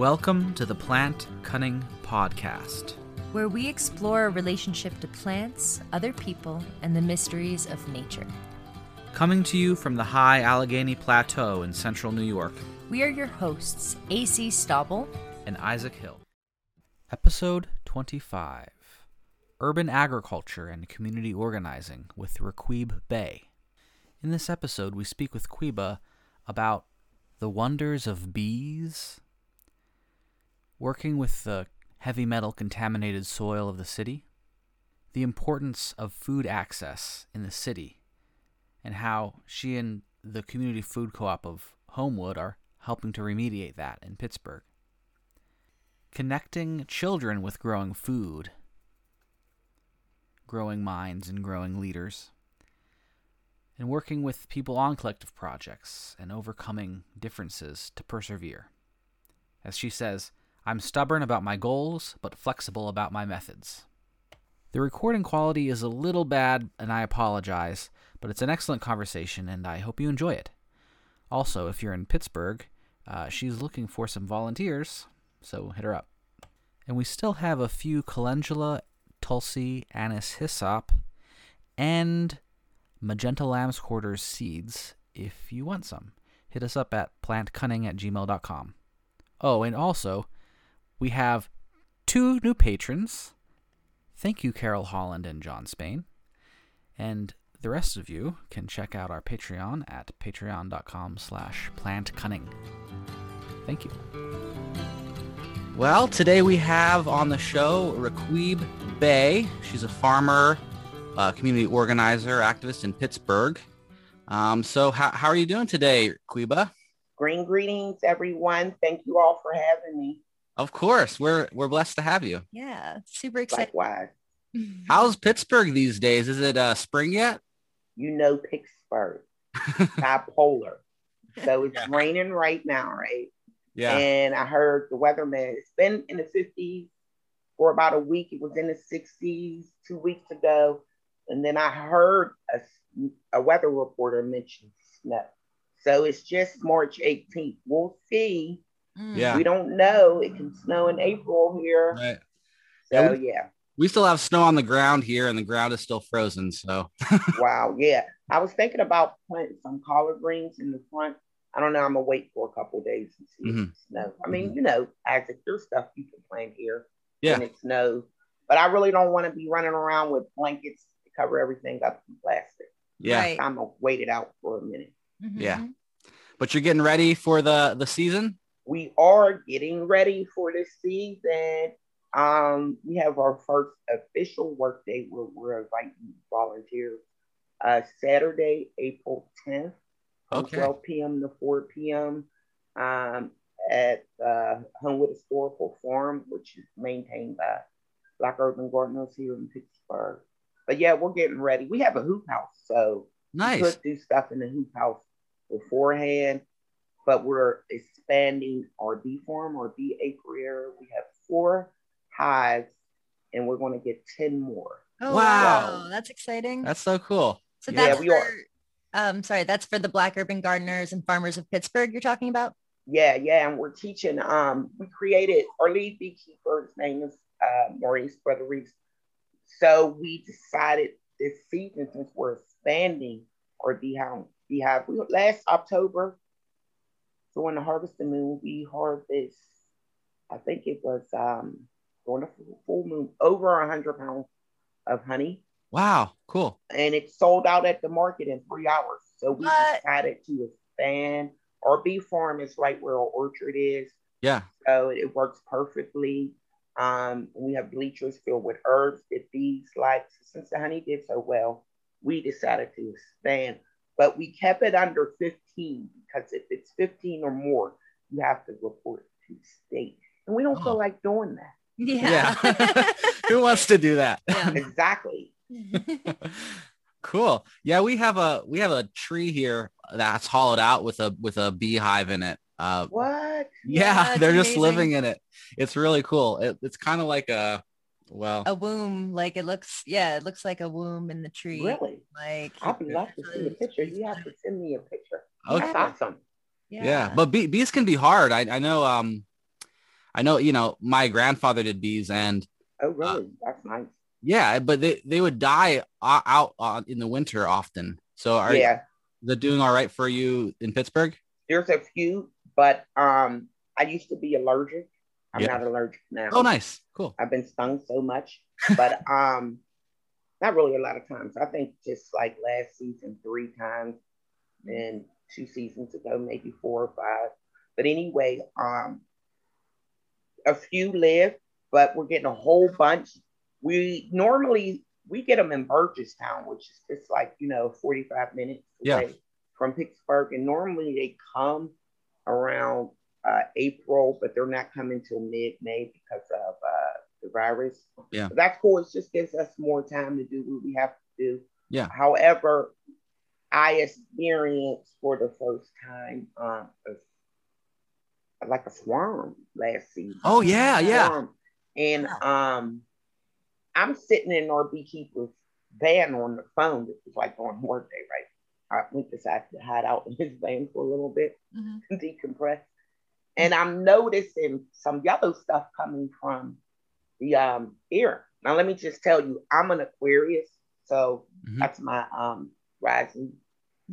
Welcome to the Plant Cunning Podcast, where we explore our relationship to plants, other people, and the mysteries of nature. Coming to you from the high Allegheny Plateau in central New York, we are your hosts, A.C. Stauble and Isaac Hill. Episode 25, Urban Agriculture and Community Organizing with Raqueeb Bay. In this episode, we speak with Queeba about the wonders of bees, working with the heavy metal contaminated soil of the city, the importance of food access in the city, and how she and the Community Food Co-op of Homewood are helping to remediate that in Pittsburgh. Connecting children with growing food, growing minds and growing leaders, and working with people on collective projects and overcoming differences to persevere. As she says, I'm stubborn about my goals, but flexible about my methods. The recording quality is a little bad, and I apologize, but it's an excellent conversation, and I hope you enjoy it. Also, if you're in Pittsburgh, she's looking for some volunteers, so hit her up. And we still have a few calendula, tulsi, anise hyssop, and magenta lamb's quarters seeds if you want some. Hit us up at plantcunning@gmail.com. Oh, and also, we have two new patrons. Thank you, Carol Holland and John Spain. And the rest of you can check out our Patreon at patreon.com/plantcunning. Thank you. Well, today we have on the show Raqueeb Bay. She's a farmer, community organizer, activist in Pittsburgh. So how are you doing today, Queeba? Green greetings, everyone. Thank you all for having me. Of course. We're blessed to have you. Yeah, super excited. Likewise. How's Pittsburgh these days? Is it spring yet? You know, Pittsburgh, bipolar. So it's raining right now, right? Yeah. And I heard the weatherman, it's been in the 50s for about a week. It was in the 60s 2 weeks ago. And then I heard a weather reporter mention snow. So it's just March 18th. We'll see. Yeah. We don't know. It can snow in April here. Right. So, yeah. We still have snow on the ground here, and the ground is still frozen, so. Wow, yeah. I was thinking about planting some collard greens in the front. I don't know. I'm going to wait for a couple of days and see if it snows. I mean, you know, Isaac, there's stuff you can plant here when it snows. But I really don't want to be running around with blankets to cover everything up in plastic. Yeah. Right. I'm going to wait it out for a minute. Mm-hmm. Yeah. But you're getting ready for the season? We are getting ready for this season. We have our first official work day where we're inviting volunteers Saturday, April 10th from 12 p.m. to 4 p.m. At Homewood Historical Farm, which is maintained by Black Urban Gardeners here in Pittsburgh. But yeah, we're getting ready. We have a hoop house, so nice. We could do stuff in the hoop house beforehand, but we're expanding our bee farm, our bee apiary. We have 4 hives, and we're going to get 10 more. Oh, wow. That's exciting. That's so cool. So that's that's for the Black Urban Gardeners and Farmers of Pittsburgh you're talking about? Yeah, yeah, and we're teaching. We created our lead beekeeper. His name is Maurice Brother Reese. So we decided this season, since we're expanding our beehive. Last October, so in the harvest of moon, we harvest, I think it was during the full moon, over 100 pounds of honey. Wow, cool. And it sold out at the market in 3 hours. So we decided to expand. Our bee farm is right where our orchard is. Yeah. So it works perfectly. We have bleachers filled with herbs that bees like. Since the honey did so well, we decided to expand. But we kept it under 15 because if it's 15 or more, you have to report to state. And we don't feel like doing that. Yeah. Who wants to do that? Yeah. Exactly. Cool. Yeah, we have a tree here that's hollowed out with a beehive in it. What? Yeah, they're amazing. Just living in it. It's really cool. It's kind of like a womb, like it looks like a womb in the tree. Really? Like I'd love to see a picture. You have to send me a picture. Okay. That's awesome. Yeah. But bees can be hard. I know I know, you know, my grandfather did bees, and oh, really? That's nice. Yeah, but they would die out in the winter often. So are they're doing all right for you in Pittsburgh? There's a few, but I used to be allergic. I'm not allergic now. Oh, nice. Cool. I've been stung so much, but not really a lot of times. I think just like last season, 3 times, and 2 seasons ago, maybe 4 or 5. But anyway, a few live, but we're getting a whole bunch. We normally get them in Burgettstown, which is just like, you know, 45 minutes away from Pittsburgh. And normally they come around April, but they're not coming till mid-May because of the virus. Yeah. But that's cool. It just gives us more time to do what we have to do. Yeah. However, I experienced for the first time like a swarm last season. Oh, yeah, yeah. And I'm sitting in our beekeeper's van on the phone. This was like on work day, right? I went decided to hide out in his van for a little bit, decompress. And I'm noticing some yellow stuff coming from the ear. Now, let me just tell you, I'm an Aquarius. So that's my rising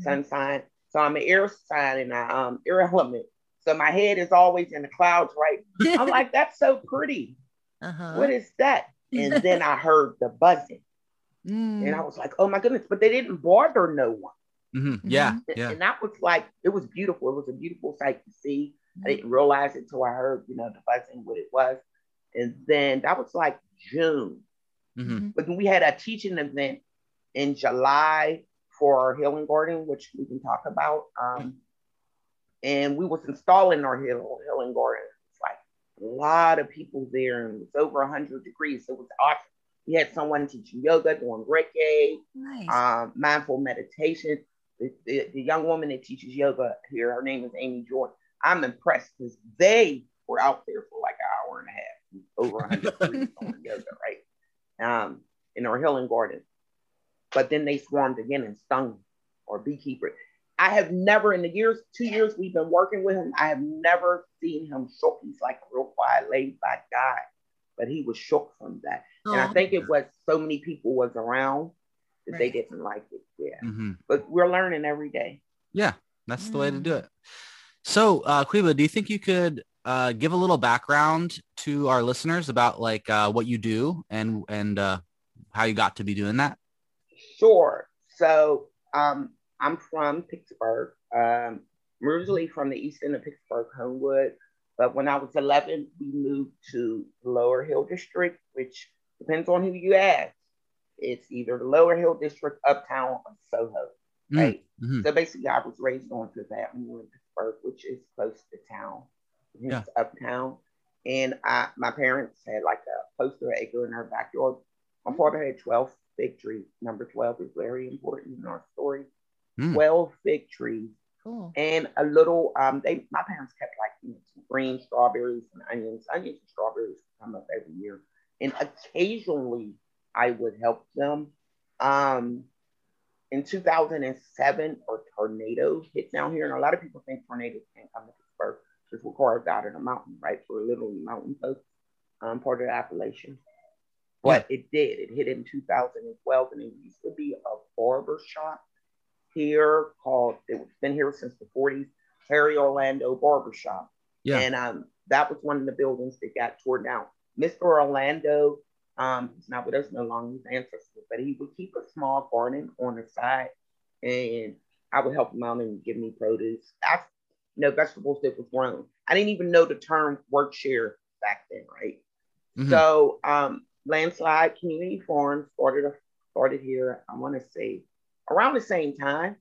sun sign. So I'm an air sign and an air element. So my head is always in the clouds, right? I'm like, that's so pretty. What is that? And then I heard the buzzing. And I was like, oh my goodness. But they didn't bother no one. And that was like, it was beautiful. It was a beautiful sight to see. I didn't realize it until I heard, you know, the buzzing, what it was. And then that was like June. But we had a teaching event in July for our healing garden, which we can talk about. And we was installing our healing garden. It's like a lot of people there, and it's over 100 degrees. So it was awesome. We had someone teaching yoga, doing Reiki, mindful meditation. The young woman that teaches yoga here, her name is Amy Jordan. I'm impressed because they were out there for like an hour and a half, over 100 degrees on yoga, right? In our healing garden. But then they swarmed again and stung our beekeeper. I have never, in the years, 2 years we've been working with him, I have never seen him shook. He's like a real quiet, laid back guy, but he was shook from that. And I think it was so many people was around that they didn't like it. But we're learning every day. Yeah, that's the way to do it. So, Quiba, do you think you could give a little background to our listeners about like what you do and how you got to be doing that? Sure. So, I'm from Pittsburgh. I'm originally from the east end of Pittsburgh, Homewood. But when I was 11, we moved to Lower Hill District, which depends on who you ask. It's either the Lower Hill District, Uptown, or Soho, right? So basically, I was raised on Fifth Avenue in Pittsburgh, which is close to town. It's Uptown. And my parents had like a poster acre in our backyard. My father had 12 fig trees. Number 12 is very important in our story. 12 fig trees and a little, my parents kept like, you know, some green strawberries and onions. Onions and strawberries come up every year. And occasionally I would help them. In 2007, a tornado hit down here. And a lot of people think tornadoes can't come to Pittsburgh because we're carved out in a mountain, right? We're literally mountain folks, part of the Appalachian. But it did. It hit in 2012 and it used to be a barber shop here called, it's been here since the 40s, Harry Orlando Barbershop. And that was one of the buildings that got torn down. Mr. Orlando, he's not with us no longer, his ancestors, but he would keep a small garden on the side, and I would help him out and give me produce. That's, you know, vegetables that was grown. I didn't even know the term work share back then, right? So Landslide Community Farm started here, I want to say, around the same time.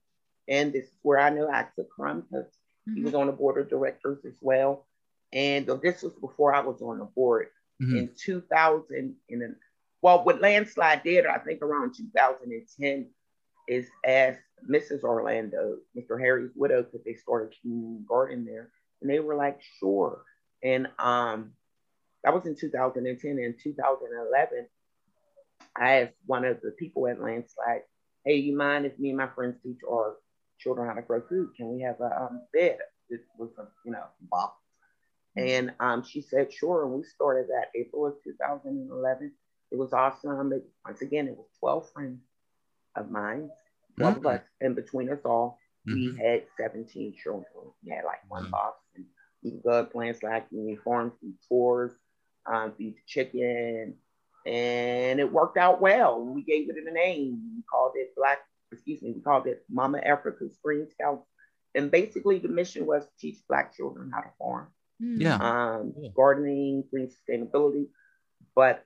And this is where I know Isaac Hill, because he was on the board of directors as well. And this was before I was on the board in 2000. Well, what Landslide did, I think around 2010, is asked Mrs. Orlando, Mr. Harry's widow, because they started a community garden there. And they were like, sure. And that was in 2010. And in 2011, I asked one of the people at Landslide, hey, you mind if me and my friends teach our children how to grow food? Can we have a bed? This was a, you know, box. And she said, sure. And we started that April of 2011. It was awesome. It, once again, it was 12 friends of mine, 12 of us. And between us all, we had 17 children. We had like one box. And we could go to plants like uniforms, do tours, feed chicken. And it worked out well. We gave it a name. We called it we called it Mama Africa Greenhouse. And basically the mission was to teach Black children how to farm. Gardening, green sustainability, but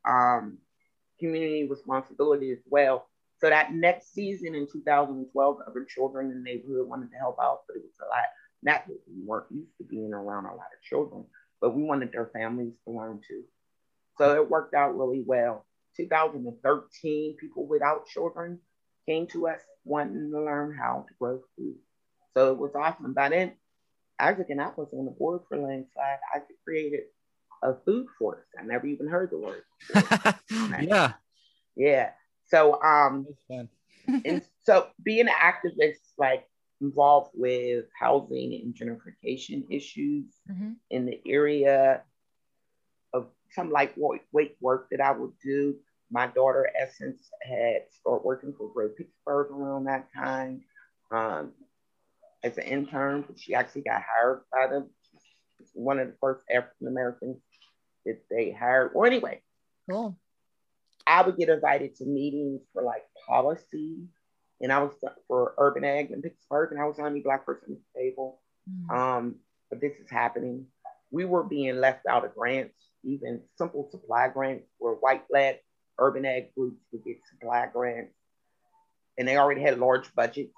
community responsibility as well. So that next season in 2012, other children in the neighborhood wanted to help out, but it was a lot. Not that we weren't used to being around a lot of children, but we wanted their families to learn too. So it worked out really well. 2013, people without children came to us wanting to learn how to grow food. So it was awesome. By then, Isaac and I was on the board for Landslide. Isaac created a food forest. I never even heard the word. So, and so being an activist, like involved with housing and gentrification issues in the area of some like weight work that I would do. My daughter Essence had started working for Grow Pittsburgh around that time. As an intern, but she actually got hired by them. One of the first African-Americans that they hired. Well, anyway, cool. I would get invited to meetings for like policy, and I was for urban ag in Pittsburgh, and I was the only Black person at the table. But this is happening. We were being left out of grants, even simple supply grants where white-led urban ag groups would get supply grants, and they already had large budgets.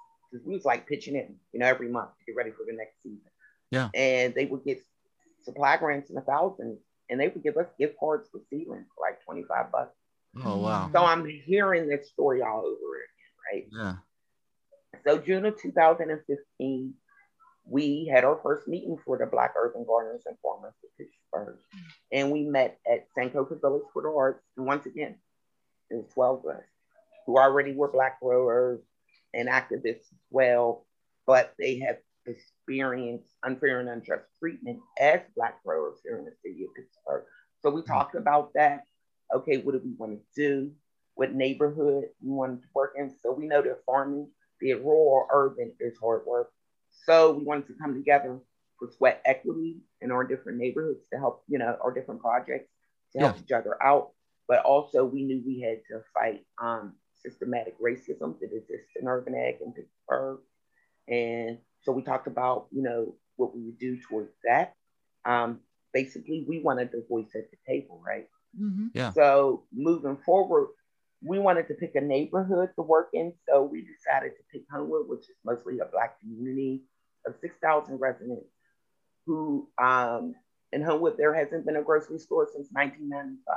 We was like pitching in, you know, every month to get ready for the next season. Yeah. And they would get supply grants in the thousands, and they would give us gift cards for seedlings for like $25. Oh wow. So I'm hearing this story all over again, right? Yeah. So June of 2015, we had our first meeting for the Black Urban Gardeners and Farmers of Pittsburgh. And we met at Sankofa Village for the Arts. And once again, it was 12 of us who already were Black growers and activists as well, but they have experienced unfair and unjust treatment as Black growers here in the city of Pittsburgh. So we talked about that. Okay, what do we want to do? What neighborhood we wanted to work in? So we know that farming, be it rural or urban, is hard work. So we wanted to come together for sweat equity in our different neighborhoods to help, you know, our different projects to help each other out. But also we knew we had to fight systematic racism that exists in urban ag in Pittsburgh. And so we talked about, you know, what we would do towards that. Basically, we wanted the voice at the table, right? So moving forward, we wanted to pick a neighborhood to work in. So we decided to pick Homewood, which is mostly a Black community of 6,000 residents who, in Homewood, there hasn't been a grocery store since 1995.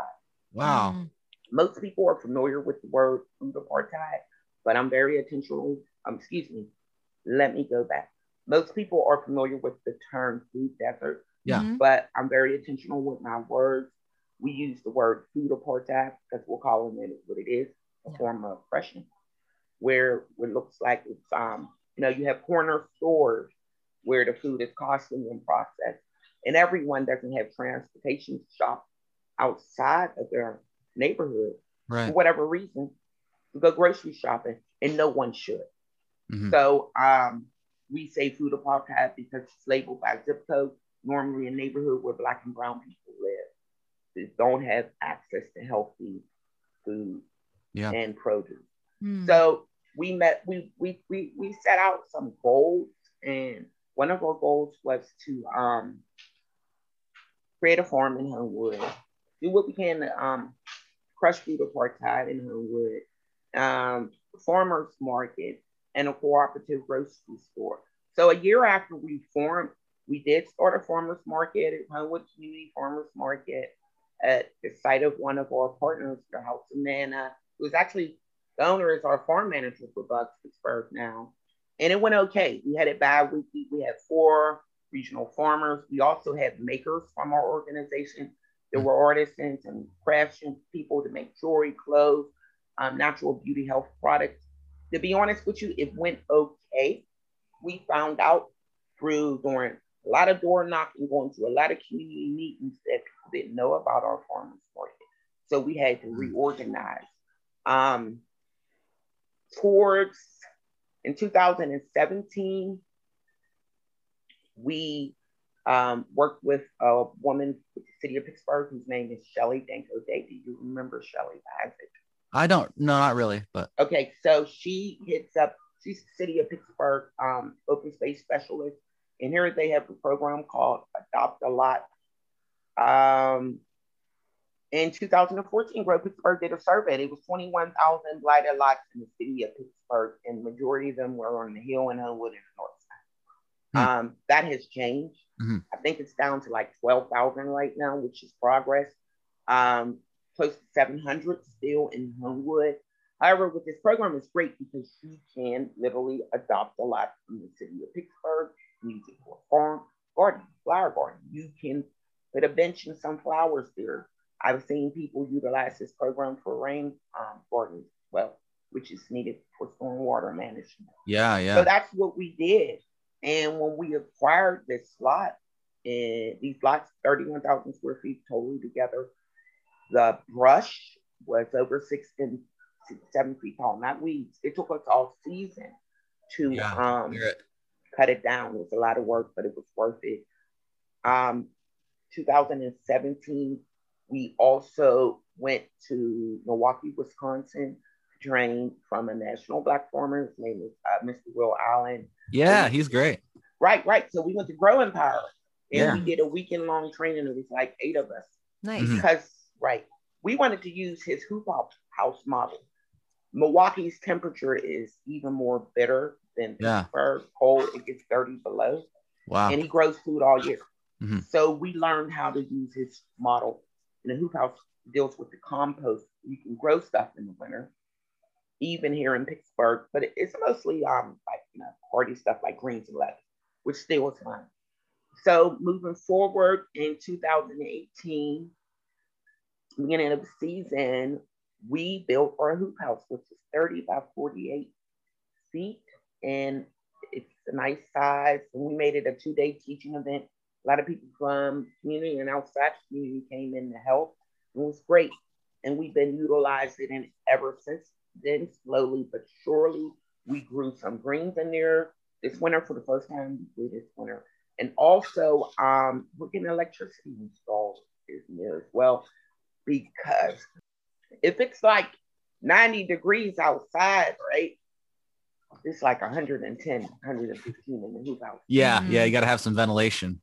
Wow. Most people are familiar with the word food apartheid, but I'm very intentional. Let me go back. Most people are familiar with the term food desert, but I'm very intentional with my words. We use the word food apartheid because we're calling it what it is, a form of oppression, where it looks like it's, you know, you have corner stores where the food is costly and processed, and everyone doesn't have transportation to shop outside of their neighborhood for whatever reason to go grocery shopping, and no one should. So we say food apartheid because it's labeled by zip code, normally a neighborhood where Black and brown people live that don't have access to healthy food and produce. So we met, we set out some goals, and one of our goals was to create a farm in Homewood, do what we can to crush food apartheid in Homewood, farmers market, and a cooperative grocery store. So a year after we formed, we did start a farmers market at Homewood Community Farmers Market at the site of one of our partners, the House of Nana, who's actually, the owner is our farm manager for Bucks Pittsburgh now. And it went okay. We had it bi-weekly. We had 4 regional farmers. We also had makers from our organization. There were artisans and craftsmen, people to make jewelry, clothes, natural beauty, health products. To be honest with you, it went okay. We found out during a lot of door knocking, going to a lot of community meetings that people didn't know about our farmers market. So we had to reorganize. Towards, in 2017, we worked with a woman with the city of Pittsburgh whose name is Shelly Danko Day. Do you remember Shelly, Isaac? I don't, no, not really, but. Okay, so she hits up, she's the city of Pittsburgh open space specialist. And here they have a program called Adopt a Lot. In 2014, Grow Pittsburgh did a survey. It was 21,000 blighted lots in the city of Pittsburgh, and the majority of them were on the hill in Homewood and the north side. That has changed. I think it's down to like 12,000 right now, which is progress. Close to 700 still in Homewood. However, with this program, it's great because you can literally adopt a lot from the city of Pittsburgh, use it for a farm, garden, flower garden. You can put a bench and some flowers there. I've seen people utilize this program for rain gardens as well, which is needed for stormwater management. Yeah, yeah. So that's what we did. And when we acquired this lot, these lots, 31,000 square feet totally together, the brush was over 6 and 7 feet tall, not weeds. It took us all season to cut it down. It was a lot of work, but it was worth it. 2017, we also went to Milwaukee, Wisconsin, to train from a national Black farmer. His name is Mr. Will Allen. Yeah, he's great. Right, right. So we went to Grow and Power, and we did a weekend long training. It was like 8 of us. Nice. Because, we wanted to use his hoop house model. Milwaukee's temperature is even more bitter than Pittsburgh. Cold, it gets 30 below. Wow. And he grows food all year. So we learned how to use his model. And the hoop house deals with the compost. You can grow stuff in the winter, even here in Pittsburgh, but it's mostly party stuff like greens and lettuce, which still is fun. So moving forward in 2018, beginning of the season, we built our hoop house, which is 30 by 48 feet, and it's a nice size. And we made it a 2-day teaching event. A lot of people from community and outside community came in to help. It was great. And we've been utilizing it ever since then, slowly but surely. We grew some greens in there this winter for the first time And also, we're getting electricity installed in there as well, because if it's like 90 degrees outside, right? It's like 110, 115 in the hoop house. Yeah, yeah, you got to have some ventilation.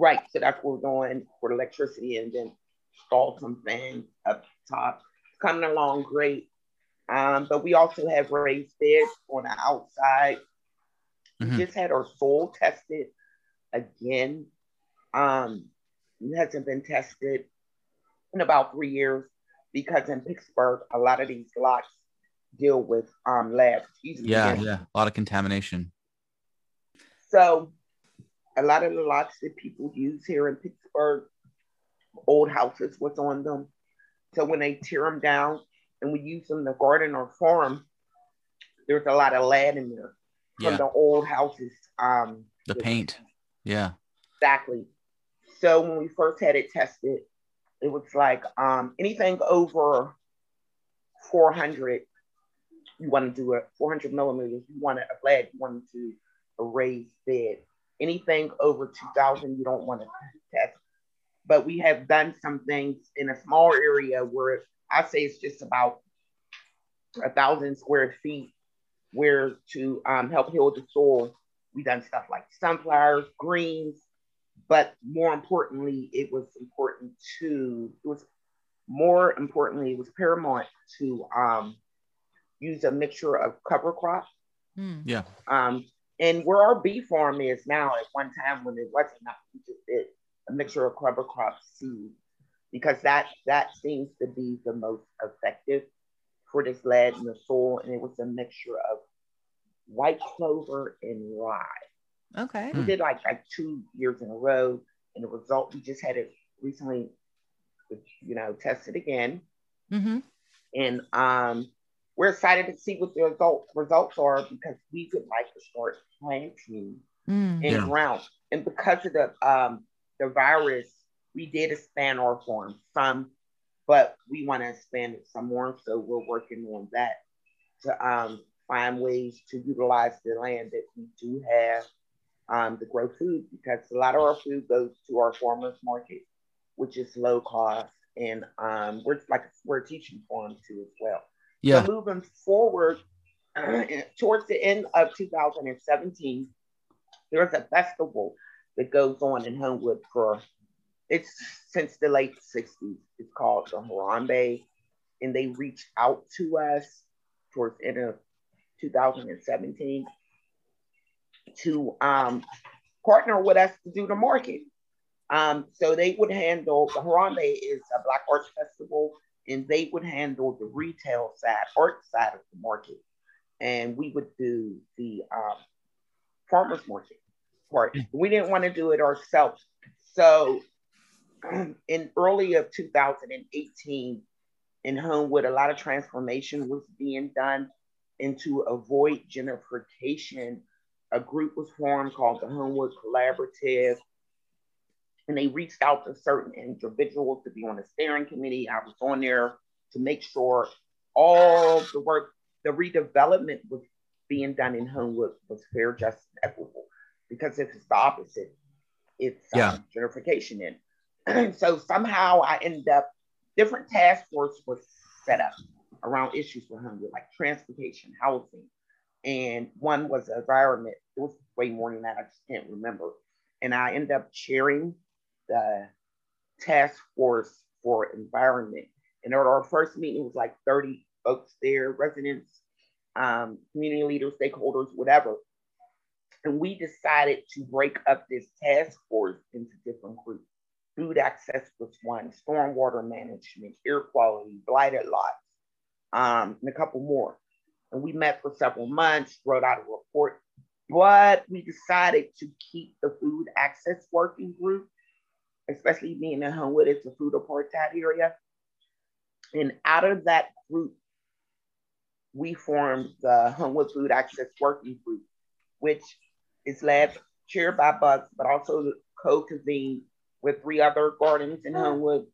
Right, so that's what we're doing for electricity, and then install some fans up top. It's coming along great. But we also have raised beds on the outside. We just had our soil tested again. It hasn't been tested in about 3 years, because in Pittsburgh, a lot of these lots deal with labs. A lot of contamination. So a lot of the lots that people use here in Pittsburgh, old houses, what's on them. So when they tear them down, and we use them to garden or farm, there's a lot of lead in there from the old houses. The paint. Exactly. So when we first had it tested, it was like anything over 400, you want to do a 400 millimeters, you want a lead, you want to a raised bed. Anything over 2,000, you don't want to test. But we have done some things in a small area where I say it's just about 1,000 square feet, where to help heal the soil. We've done stuff like sunflowers, greens, but more importantly, it was paramount to use a mixture of cover crop. And where our bee farm is now, at one time when it wasn't, we just did a mixture of cover crop seed, because that seems to be the most effective for this lead in the soil. And it was a mixture of white clover and rye. Okay. We did like 2 years in a row, and the result, we just had it recently, tested again. And we're excited to see what the results are, because we could like to start planting in ground. And because of the virus, we did expand our farm some, but we want to expand it some more. So we're working on that to find ways to utilize the land that we do have to grow food, because a lot of our food goes to our farmers market, which is low cost. And we're teaching farm too as well. Yeah. So moving forward, towards the end of 2017, there's a festival that goes on in Homewood it's since the late 60s. It's called the Harambee, and they reached out to us towards the end of 2017 to partner with us to do the market. So they would handle, the Harambee is a Black Arts Festival, and they would handle the retail side, art side of the market. And we would do the farmers market part. We didn't want to do it ourselves. So in early of 2018 in Homewood, a lot of transformation was being done. And to avoid gentrification, a group was formed called the Homewood Collaborative. And they reached out to certain individuals to be on the steering committee. I was on there to make sure all the work, the redevelopment was being done in Homewood was fair, just, and equitable. Because if it's the opposite, it's gentrification in. So somehow I ended up, different task force was set up around issues for Homewood, like transportation, housing. And one was environment. It was way more than that, I just can't remember. And I ended up chairing the task force for environment. And at our first meeting, it was like 30 folks there, residents, community leaders, stakeholders, whatever. And we decided to break up this task force into different groups. Food access was one, stormwater management, air quality, blighted lots, and a couple more. And we met for several months, wrote out a report, but we decided to keep the food access working group, especially being in Homewood, it's a food apartheid area. And out of that group, we formed the Homewood Food Access Working Group, which is led, chaired by Bucks, but also co-convened with three other gardens in Homewood,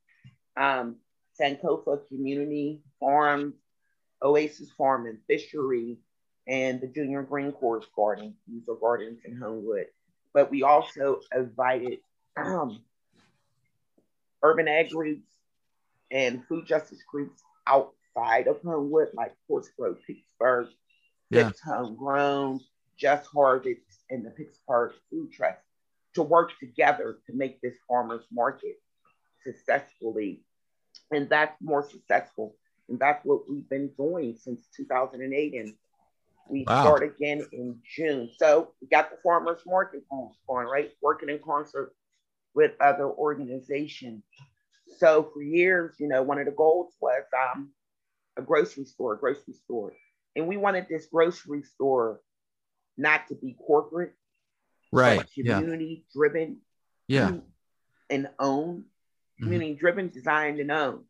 Sankofa Community Farm, Oasis Farm and Fishery, and the Junior Green Course Garden. These are gardens in Homewood. But we also invited urban ag groups and food justice groups outside of Homewood, like Grow Pittsburgh, Fix Homegrown, Just Harvest, and the Pittsburgh Food Trust to work together to make this farmers market successfully. And that's more successful. And that's what we've been doing since 2008. And we start again in June. So we got the farmers market going, right? Working in concert with other organizations. So for years, you know, one of the goals was a grocery store. And we wanted this grocery store not to be corporate, right? Community driven, and owned, community driven, designed and owned.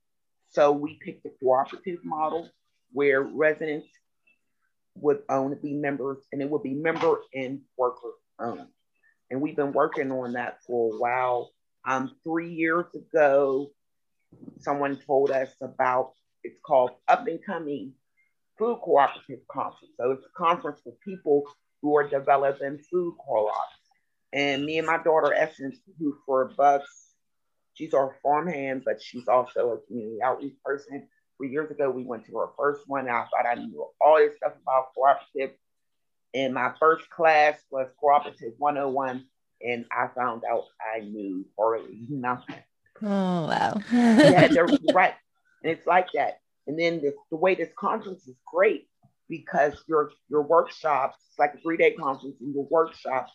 So we picked a cooperative model where residents would own, be members, and it would be member and worker owned. And we've been working on that for a while. 3 years ago, someone told us about, it's called Up and Coming Food Cooperative Conference. So it's a conference for people who are developing food co-ops. And me and my daughter, Essence, who for Bucks, she's our farmhand, but she's also a community outreach person. 3 years ago, we went to our first one. I thought I knew all this stuff about cooperative. And my first class was Cooperative 101. And I found out I knew hardly nothing. Oh, wow. Yeah, they're right. And it's like that. And then the way this conference is great, because your workshops, it's like a 3-day conference, and your workshops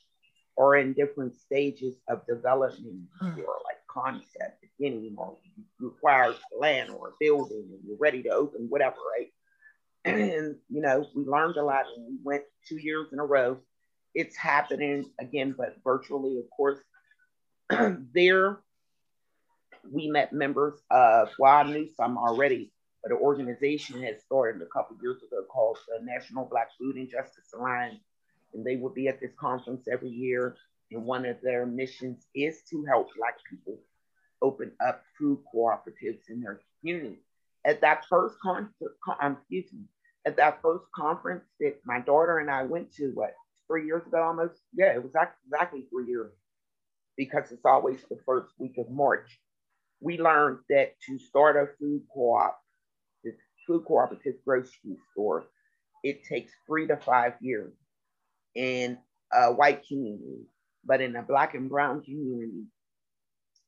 are in different stages of development, or like concept, beginning, or requires land or a building, and you're ready to open, whatever, right? And, you know, we learned a lot, and we went 2 years in a row. It's happening again, but virtually, of course. There, we met members of, well, I knew some already, but the organization had started a couple years ago called the National Black Food and Justice Alliance, and they would be at this conference every year. And one of their missions is to help Black people open up food cooperatives in their community. At that first conference that my daughter and I went to, what, 3 years ago almost? Yeah, it was exactly 3 years, because it's always the first week of March. We learned that to start a food co-op, this food cooperative grocery store, it takes 3 to 5 years in a white community, but in a Black and brown community,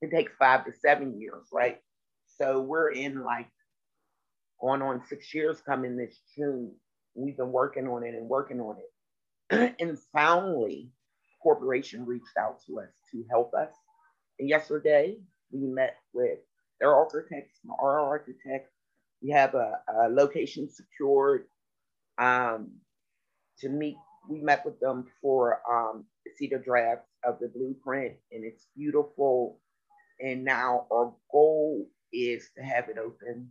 it takes 5 to 7 years, right? So we're in like going on 6 years coming this June. We've been working on it. And finally, corporation reached out to us to help us. And yesterday, we met with their architects and our architects. We have a location secured to meet. We met with them for cedar drafts of the blueprint, and it's beautiful. And now our goal is to have it open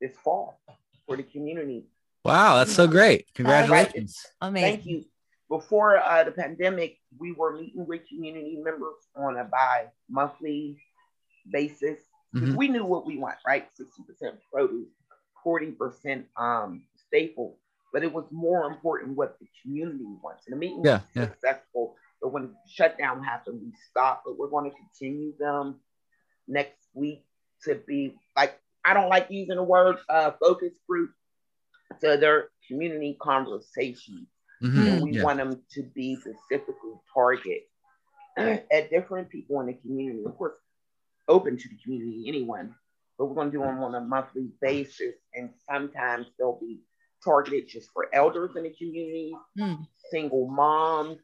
this fall for the community. Wow, that's so great. Congratulations. Amazing. Thank you. Before the pandemic, we were meeting with community members on a bi-monthly basis. Mm-hmm. We knew what we want, right? 60% produce, 40% staple. But it was more important what the community wants. And the meeting was successful. But when shutdown happened, we stopped. But we're going to continue them next week to be like, I don't like using the word focus group. So they're community conversations. Mm-hmm. And we want them to be specifically targeted at different people in the community. Of course, open to the community, anyone. But we're going to do them on a monthly basis. And sometimes they'll be targeted just for elders in the community, single moms,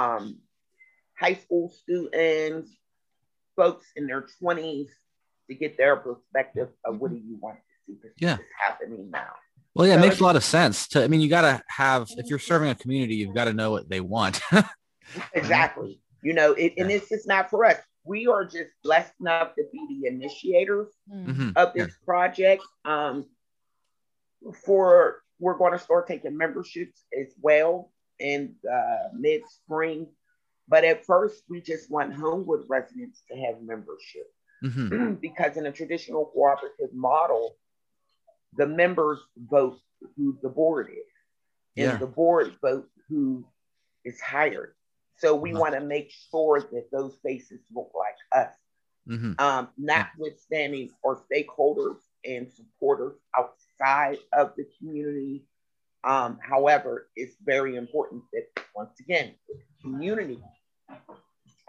high school students, folks in their 20s, to get their perspective of what do you want to see is happening now. Well, yeah, so it makes a lot of sense. I mean, you got to have, if you're serving a community, you've got to know what they want. Exactly. You know, and it's just not for us. We are just blessed enough to be the initiators of this project. We're going to start taking memberships as well in mid-spring. But at first, we just want Homewood residents to have membership. Mm-hmm. Because in a traditional cooperative model, the members vote who the board is. And the board votes who is hired. So we want to make sure that those faces look like us. Mm-hmm. Notwithstanding our stakeholders and supporters outside of the community. However, it's very important that, once again, the community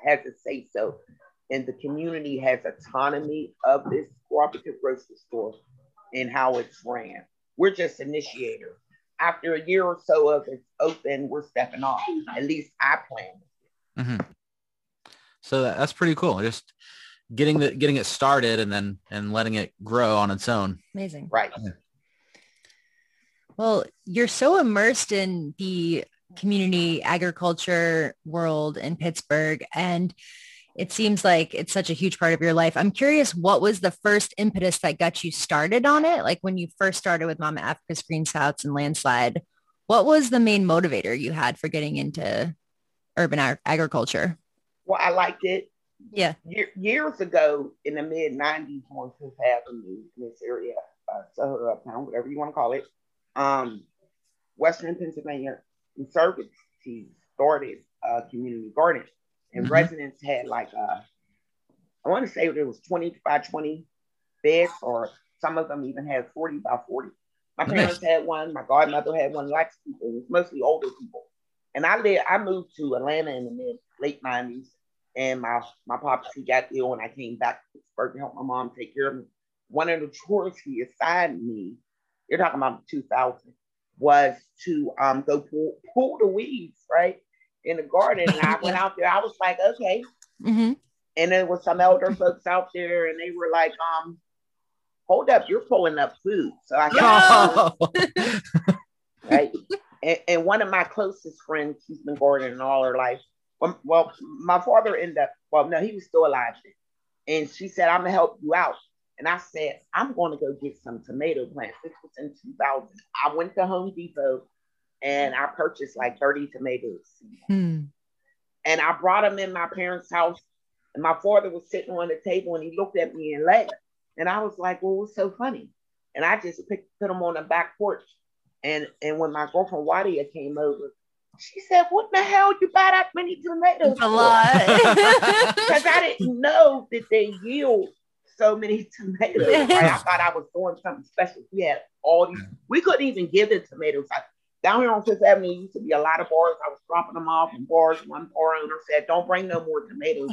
has a say-so, and the community has autonomy of this cooperative grocery store and how it's ran. We're just initiators. After a year or so of it's open, we're stepping off. At least I plan. Mm-hmm. So that's pretty cool. Just getting it started and letting it grow on its own. Amazing. Right. Yeah. Well, you're so immersed in the community agriculture world in Pittsburgh, and it seems like it's such a huge part of your life. I'm curious, what was the first impetus that got you started on it? Like when you first started with Mama Africa's Greenhouse and Landslide, what was the main motivator you had for getting into urban agriculture? Well, I liked it. Yeah. Years ago in the mid-90s on Fifth Avenue in this area, Soho Uptown, whatever you want to call it, Western Pennsylvania Conservancy started a community garden. And residents had like, I want to say it was 20 by 20 beds, or some of them even had 40 by 40. My parents had one. My godmother had one. Lots of people. It was mostly older people. And I moved to Atlanta in the late 90s. And my pops, he got ill, and I came back to Pittsburgh to help my mom take care of me. One of the chores he assigned me, you're talking about 2000, was to go pull the weeds, right? In the garden, and I went out there. I was like, okay. Mm-hmm. And there were some elder folks out there, and they were like, hold up, you're pulling up food. So I got right. And one of my closest friends, she's been gardening all her life. Well, my father he was still alive then. And she said, I'm gonna help you out. And I said, I'm gonna go get some tomato plants. This was in 2000. I went to Home Depot, and I purchased like 30 tomatoes. And I brought him in my parents' house. And my father was sitting on the table and he looked at me and laughed. And I was like, well, what's so funny? And I just put him on the back porch. And when my girlfriend Wadia came over, she said, what the hell you buy that many tomatoes for? A lot. Because I didn't know that they yield so many tomatoes. Like, I thought I was doing something special. We had all these. We couldn't even give the tomatoes. Down here on Fifth Avenue, used to be a lot of bars. I was dropping them off in bars. One bar owner said, don't bring no more tomatoes.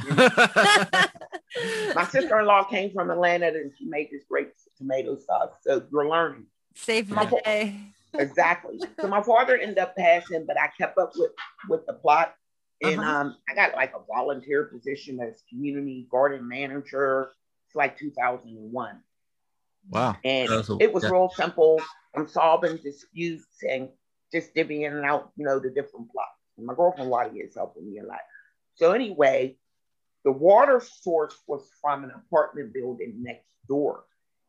My sister-in-law came from Atlanta and she made this great tomato sauce. So we're learning. Save my day. Exactly. So my father ended up passing, but I kept up with the plot. And I got like a volunteer position as community garden manager. It's like 2001. Wow. And it was real simple. I'm solving disputes and just divvying out, you know, the different plots. And my girlfriend Lottie is helping me a lot. So anyway, the water source was from an apartment building next door.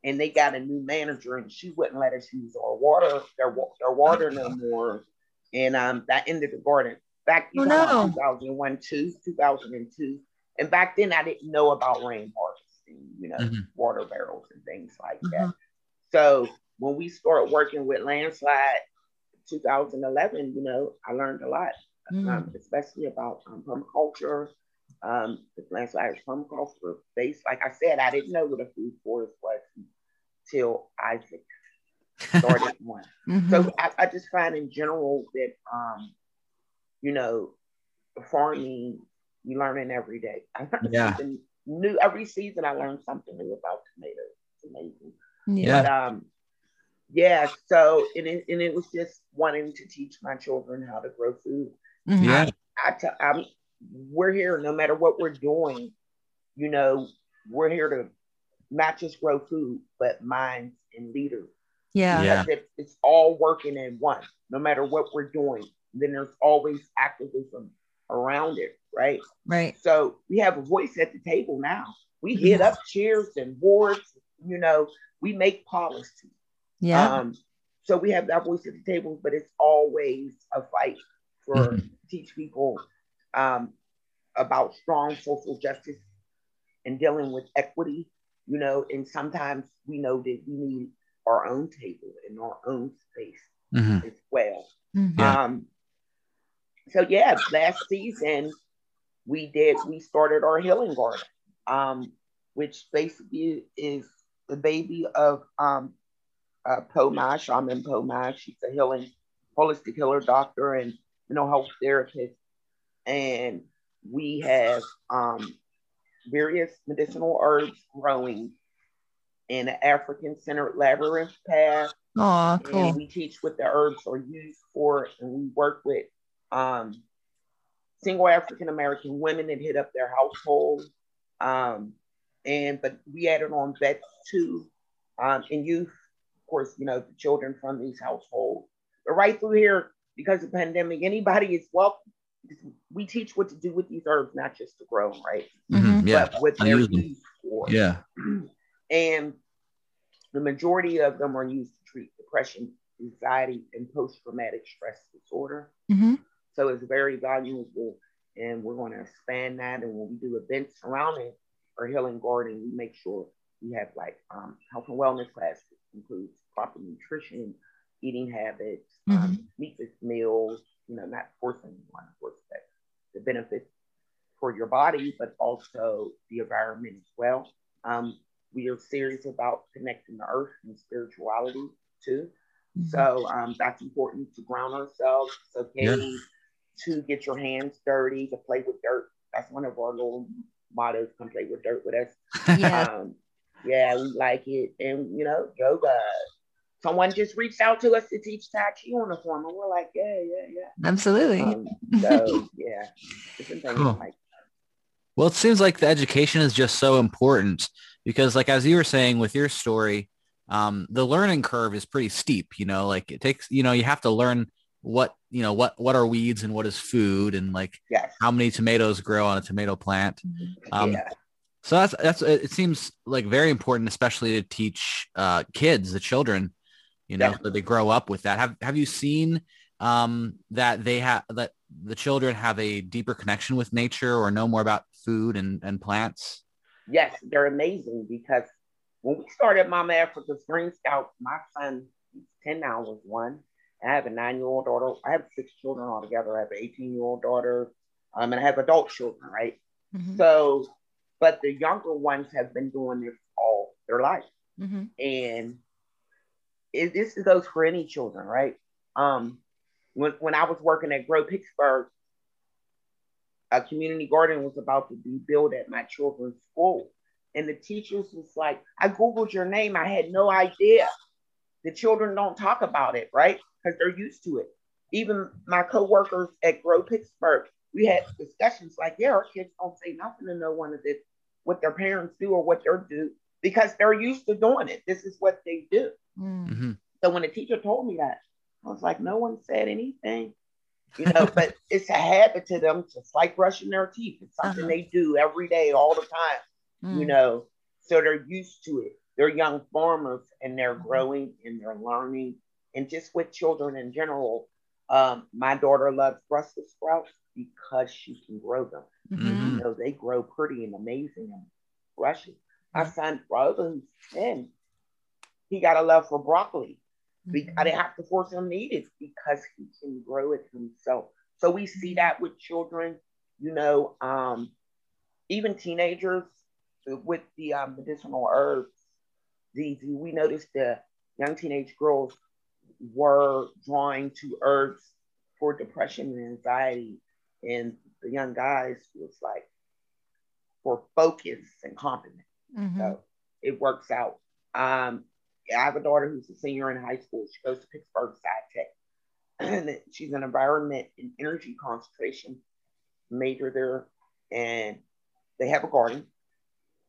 And they got a new manager and she wouldn't let us use our water, their water no more. And that ended the garden. Back in 2002. And back then I didn't know about rain harvesting, you know, water barrels and things like that. So when we started working with Landslide 2011, you know, I learned a lot, especially about permaculture. Landslide is permaculture based. Like I said, I didn't know what a food forest was until Isaac started one. So I just find in general that, you know, farming, you learning every day. I learned something new. Every season I learned something new about tomatoes. It's amazing. Yeah. But, yeah, so and it was just wanting to teach my children how to grow food. Yeah, I'm we're here no matter what we're doing, you know, we're here to not just grow food, but minds and leaders. Yeah, it's all working in one. No matter what we're doing, then there's always activism around it, right? Right. So we have a voice at the table now. We hit up chairs and boards. You know, we make policy. Yeah. So we have that voice at the table, but it's always a fight for teach people about strong social justice and dealing with equity, you know, and sometimes we know that we need our own table and our own space as well. So yeah, last season we started our healing garden, which basically is the baby of Pomai, Shaman Pomai. She's a holistic healer doctor and mental health therapist. And we have various medicinal herbs growing in an African-centered labyrinth path. Oh, cool. And we teach what the herbs are used for. And we work with single African-American women that hit up their household. But we added on vets too, and youth. Of course, you know, the children from these households. But right through here, because of the pandemic, anybody is welcome. We teach what to do with these herbs, not just to grow, right? But what they're used for. Yeah. And the majority of them are used to treat depression, anxiety, and post-traumatic stress disorder. So it's very valuable. And we're going to expand that. And when we do events surrounding our healing garden, we make sure we have like health and wellness classes. Includes proper nutrition, eating habits, meatless meals, you know, not forcing one, of course, that the benefits for your body, but also the environment as well. We are serious about connecting the earth and spirituality too. So that's important to ground ourselves. It's okay to get your hands dirty, to play with dirt. That's one of our little mottos, come play with dirt with us. Yeah, we like it. And, you know, yoga. Someone just reached out to us to teach Tai Chi on the form. And we're like, yeah. Absolutely. So, yeah. Cool. Like well, it seems like the education is just so important because, like, as you were saying with your story, the learning curve is pretty steep, you know, like it takes, you know, you have to learn what, you know, what are weeds and what is food and like how many tomatoes grow on a tomato plant. So that's it seems like very important, especially to teach the children, you know, so they grow up with that. Have you seen that they have, that the children have a deeper connection with nature or know more about food and plants? Yes, they're amazing, because when we started Mama Africa's Green Scouts, my son, he's 10 now, was one. I have a 9-year-old daughter. I have 6 children altogether. I have an 18-year-old daughter, and I have adult children, right? Mm-hmm. So, but the younger ones have been doing this all their life. Mm-hmm. And this goes for any children, right? When I was working at Grow Pittsburgh, a community garden was about to be built at my children's school. And the teachers was like, I Googled your name. I had no idea. The children don't talk about it, right? Because they're used to it. Even my coworkers at Grow Pittsburgh, we had discussions like, yeah, our kids don't say nothing to no one of this, what their parents do or what they're do, because they're used to doing it. This is what they do. Mm-hmm. So when the teacher told me that, I was like, no one said anything, you know, but it's a habit to them, just like brushing their teeth. It's something they do every day, all the time, you know, so they're used to it. They're young farmers and they're growing and they're learning. And just with children in general, my daughter loves Brussels sprouts because she can grow them. Mm-hmm. You know, they grow pretty and amazing and brushy. My son, brother, who's 10, he got a love for broccoli. I didn't have to force him to eat it because he can grow it himself. So we see that with children, you know, even teenagers with the medicinal herbs. We noticed the young teenage girls were drawing to herbs for depression and anxiety. And the young guys was like for focus and confidence. Mm-hmm. So it works out. I have a daughter who's a senior in high school. She goes to Pittsburgh Sci Tech. She's an environment and energy concentration major there. And they have a garden.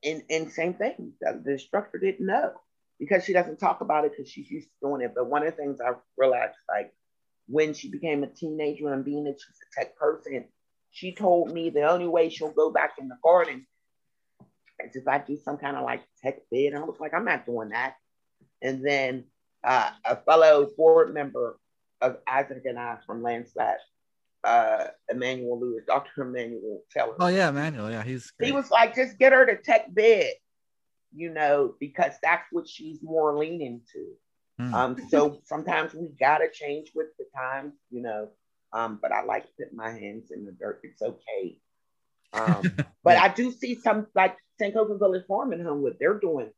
And same thing, the instructor didn't know because she doesn't talk about it because she's used to doing it. But one of the things I realized, like when she became a teenager and being that she's a tech person, she told me the only way she'll go back in the garden is if I do some kind of like tech bid. And I was like, I'm not doing that. And then a fellow board member of Isaac and I from Landslide, Emmanuel Lewis, Dr. Emmanuel Taylor. Oh yeah, Emmanuel, yeah, he was like, just get her to tech bed, you know, because that's what she's more leaning to. So sometimes we gotta change with the times, you know. But I like to put my hands in the dirt. It's okay. But I do see some like Sankofa Village Farm in Homewood. They're doing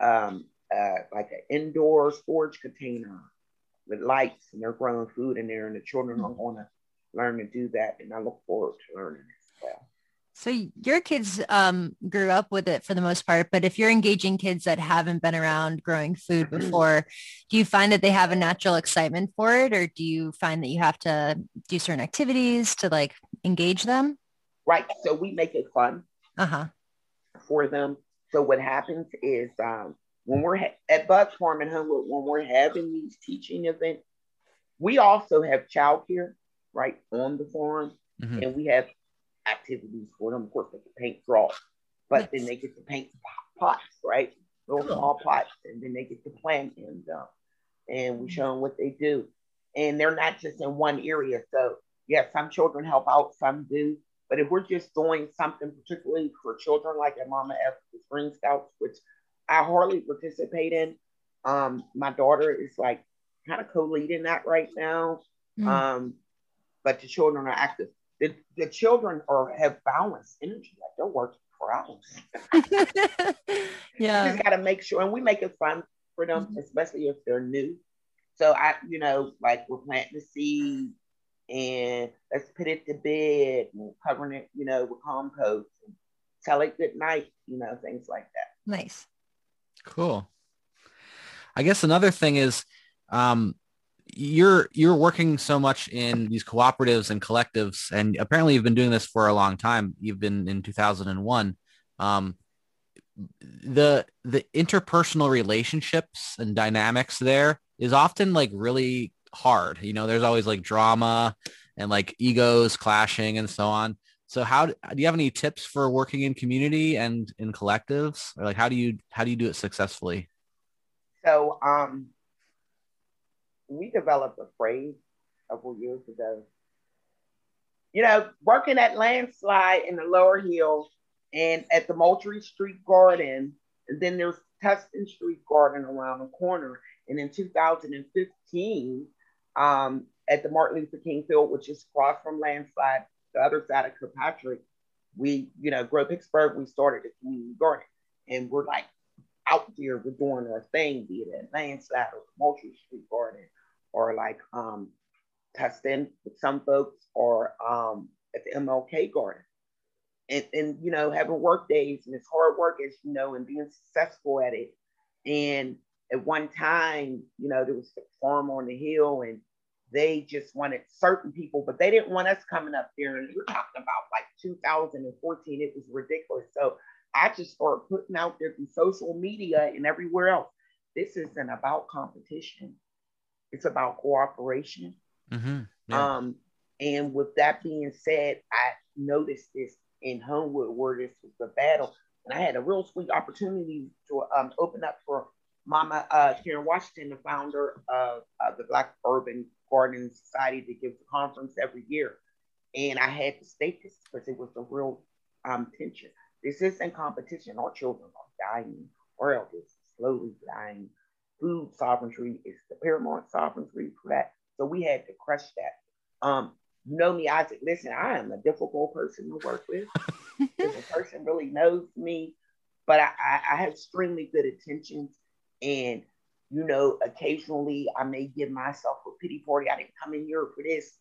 like an indoor storage container with lights, and they're growing food in there, and the children are going to learn to do that, and I look forward to learning as well. So your kids grew up with it for the most part, but if you're engaging kids that haven't been around growing food before, do you find that they have a natural excitement for it, or do you find that you have to do certain activities to like engage them? Right, so we make it fun for them. So what happens is when we're at Bud's Farm in Homewood, when we're having these teaching events, we also have childcare right on the farm, and we have activities for them. Of course, they can paint, draw, but then they get to paint pots, right? Little small pots, and then they get to plant in them, and we show them what they do. And they're not just in one area, so yeah, some children help out, some do. But if we're just doing something particularly for children, like at Mama Africa's Green Scouts, which I hardly participate in, my daughter is like kind of co-leading that right now. But the children are active. The children have balanced energy. Like they're working for hours. Yeah. You just got to make sure. And we make it fun for them, especially if they're new. So you know, like we're planting the seed and let's put it to bed and covering it, you know, with compost and tell it good night, you know, things like that. Nice. Cool. I guess another thing is, you're working so much in these cooperatives and collectives, and apparently you've been doing this for a long time. You've been in 2001. The interpersonal relationships and dynamics there is often like really hard. You know, there's always like drama and like egos clashing and so on. So how do you have any tips for working in community and in collectives, or like how do you do it successfully? So we developed a phrase a couple years ago. You know, working at Landslide in the Lower Hill and at the Moultrie Street Garden, and then there's Tustin Street Garden around the corner. And in 2015, at the Martin Luther King Field, which is across from Landslide, the other side of Kilpatrick, we, you know, Grow Pittsburgh, we started a community garden. And we're like out there, we're doing our thing, be it at Landslide or Moultrie Street Garden, or like Tustin with some folks, or at the MLK Garden. And you know, having work days, and it's hard work, as you know, and being successful at it. And at one time, you know, there was a farm on the hill, and they just wanted certain people, but they didn't want us coming up there. And we're talking about like 2014, it was ridiculous. So I just started putting out there through social media and everywhere else, this isn't about competition. It's about cooperation. Mm-hmm. Yeah. And with that being said, I noticed this in Homewood where this was the battle. And I had a real sweet opportunity to open up for Mama Karen Washington, the founder of the Black Urban Gardening Society, that gives a conference every year. And I had to state this because it was a real tension. This isn't competition. Our children are dying. Our elders are slowly dying. Food sovereignty is the paramount sovereignty for that. So we had to crush that. You know me, Isaac. Listen, I am a difficult person to work with. If a person really knows me, but I have extremely good intentions. And, you know, occasionally I may give myself a pity party. I didn't come in here for this.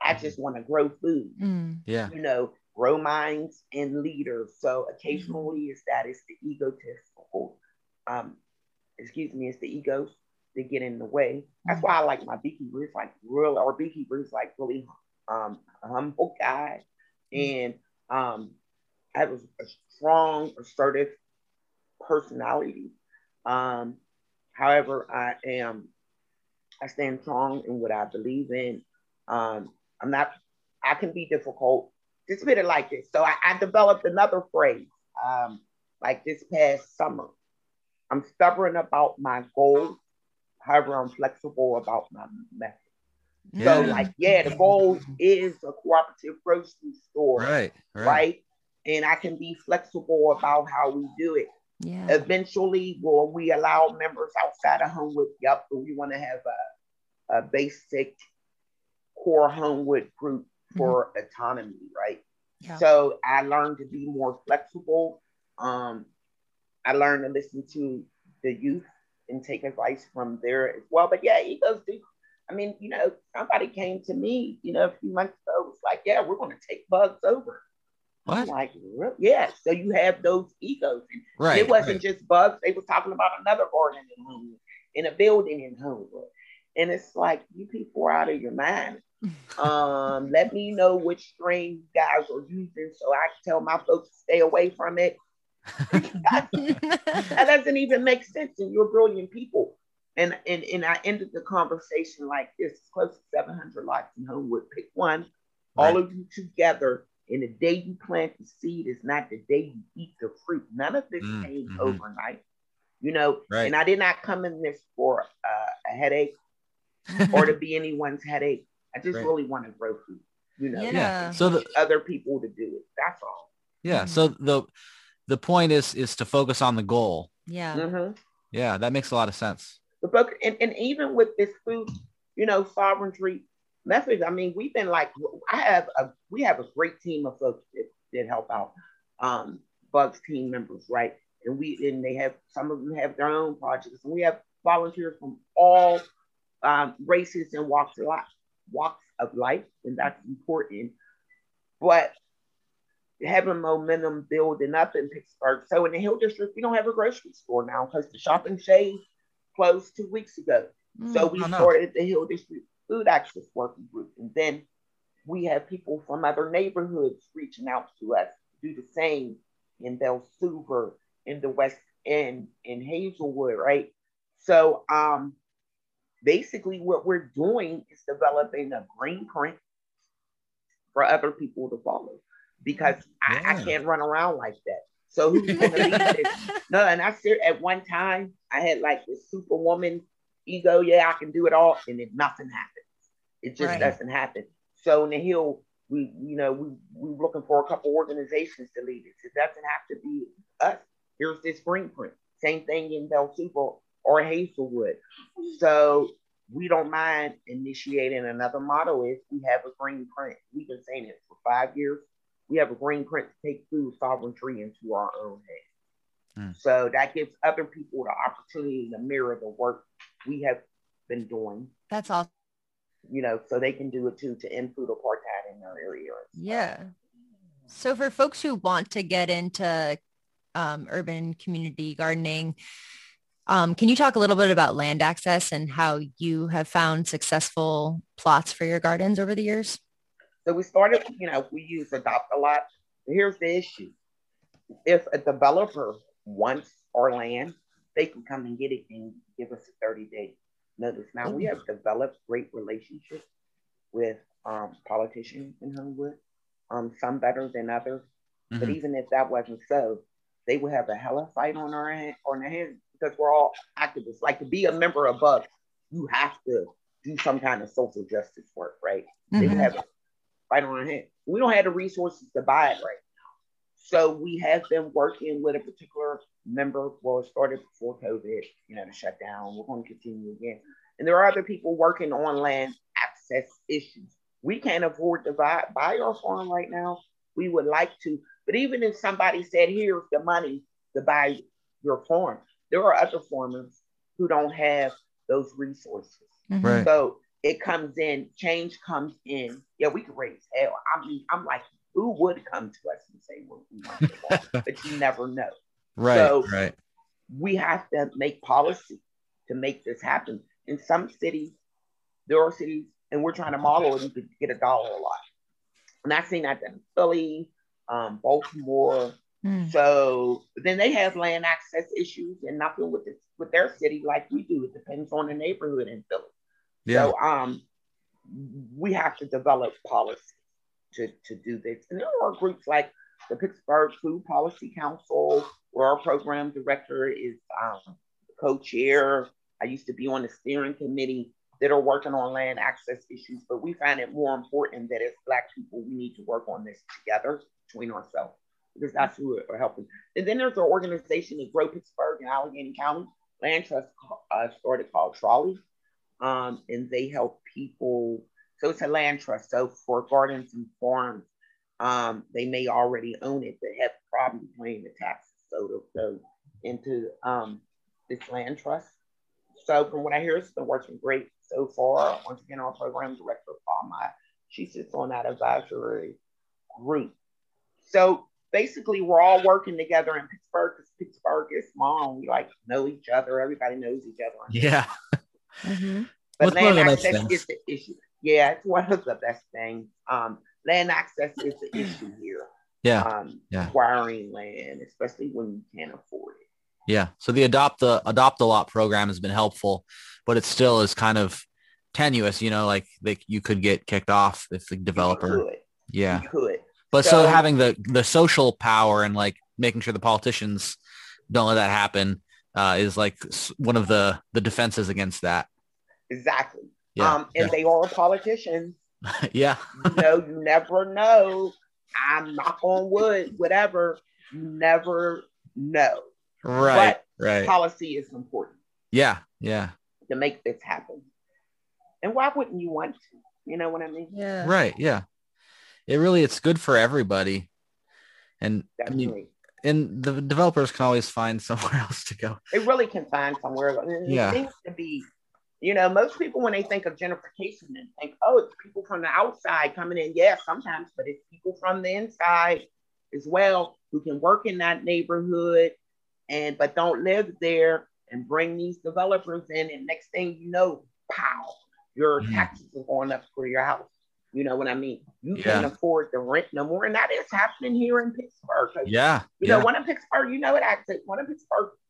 I just want to grow food. Mm. Yeah. You know, grow minds and leaders. So occasionally it's that, it's the egotistical, it's the egos that get in the way. That's why I like my beekeeper. It's like real, our beekeeper is like really humble guy. And I have a strong, assertive personality. However, I stand strong in what I believe in. I can be difficult. Just put it like this. So I developed another phrase, like this past summer. I'm stubborn about my goals. However, I'm flexible about my method. Yeah. So like, yeah, the goal is a cooperative grocery store. Right. And I can be flexible about how we do it. Yeah. Eventually, will we allow members outside of Homewood? Yep. We want to have a basic core Homewood group for autonomy, right? Yeah. So I learned to be more flexible. I learned to listen to the youth and take advice from there as well. But yeah, egos do. I mean, you know, somebody came to me, you know, a few months ago, was like, yeah, we're going to take bugs over. What? I'm like, yeah, so you have those egos. Right. It wasn't just bugs. They were talking about another garden in Homewood, in a building in Homewood. And it's like, you people are out of your mind. Let me know which strain you guys are using so I can tell my folks to stay away from it. That doesn't even make sense. And you're brilliant people. And I ended the conversation like this. Close to 700 lives in Homewood. Pick one. Right. All of you together. And the day you plant the seed is not the day you eat the fruit. None of this came overnight, you know. Right. And I did not come in this for a headache or to be anyone's headache. I just really want to grow food, you know. Yeah. So the other people to do it. That's all. Yeah. So the point is to focus on the goal. Yeah. Mm-hmm. Yeah, that makes a lot of sense. The focus, and even with this food, you know, sovereignty message. I mean, we've been like, we have a great team of folks that help out, Bugs team members, right? And they have, some of them have their own projects, and we have volunteers from all races and walks of life, and that's important. But having momentum building up in Pittsburgh. So in the Hill District, we don't have a grocery store now because the Shop and Shade closed 2 weeks ago. So we started the Hill District Food Access Working Group. And then we have people from other neighborhoods reaching out to us to do the same in Bellsuver, in the West End, in Hazelwood, right? So basically what we're doing is developing a blueprint for other people to follow, because I can't run around like that. So who's going to lead this? No, and at one time, I had like this superwoman ego, yeah, I can do it all, and then nothing happens. It just doesn't happen. So in the Hill, we're looking for a couple organizations to lead it. It doesn't have to be us. Here's this green print. Same thing in Valsuva or Hazelwood. So we don't mind initiating. Another motto is we have a green print. We've been saying it for 5 years. We have a green print to take food sovereignty into our own hands. Mm. So that gives other people the opportunity to mirror the work we have been doing. That's awesome. So they can do it too, to end food apartheid in their area. Yeah. So for folks who want to get into urban community gardening, can you talk a little bit about land access and how you have found successful plots for your gardens over the years? So we started, we use Adopt a Lot. Here's the issue. If a developer wants our land, they can come and get it and give us a 30-day notice. Now, we have developed great relationships with politicians in Homewood, some better than others. Mm-hmm. But even if that wasn't so, they would have a hella fight on their hands, because we're all activists. Like, to be a member of BUG, you have to do some kind of social justice work, right? Mm-hmm. They would have a fight on their hands. We don't have the resources to buy it right now. So we have been working with a particular member. Well, it started before COVID, the shutdown. We're going to continue again. And there are other people working on land access issues. We can't afford to buy our farm right now. We would like to. But even if somebody said, here's the money to buy your farm, there are other farmers who don't have those resources. Mm-hmm. Right. So it comes in, change comes in. Yeah, we can raise hell. I mean, I'm like, who would come to us and say what we want to want? But you never know. Right. So we have to make policy to make this happen. In some cities, there are cities, and we're trying to model it, you could get $1 a lot. And I've seen that in Philly, Baltimore. Mm. So then they have land access issues and nothing with their city like we do. It depends on the neighborhood in Philly. Yeah. So we have to develop policy to do this. And there are groups like the Pittsburgh Food Policy Council, where our program director is co-chair. I used to be on the steering committee, that are working on land access issues, but we find it more important that as Black people, we need to work on this together between ourselves, because that's who we're helping. And then there's an organization in Grow Pittsburgh in Allegheny County, Land Trust started, called Trolley, and they help people. So it's a land trust. So for gardens and farms, they may already own it, but have problems paying the taxes. So they'll go into this land trust. So from what I hear, it's been working great so far. Once again, our program director, she sits on that advisory group. So basically, we're all working together in Pittsburgh, because Pittsburgh is small. And we know each other. Everybody knows each other. Yeah. Mm-hmm. But land access is the issue. Yeah, it's one of the best things. Land access is the issue here. Yeah. Acquiring land, especially when you can't afford it. Yeah. So the Adopt a Lot program has been helpful, but it still is kind of tenuous, you could get kicked off if the developer. You could. Yeah. You could. But so having the social power and making sure the politicians don't let that happen is one of the defenses against that. Exactly. Yeah. And they are politicians. Yeah. You never know. I'm knock on wood, whatever. You never know. Right, but policy is important. Yeah, yeah. To make this happen. And why wouldn't you want to? You know what I mean? Yeah. Right, yeah. It's good for everybody. And definitely. And the developers can always find somewhere else to go. They really can find somewhere. Yeah. It seems to be, most people, when they think of gentrification, they think, oh, it's people from the outside coming in. Yeah, sometimes, but it's people from the inside as well who can work in that neighborhood, but don't live there, and bring these developers in, and next thing you know, pow, your taxes are going up for your house. You know what I mean? You can't afford the rent no more, and that is happening here in Pittsburgh. Yeah. You know, one in Pittsburgh,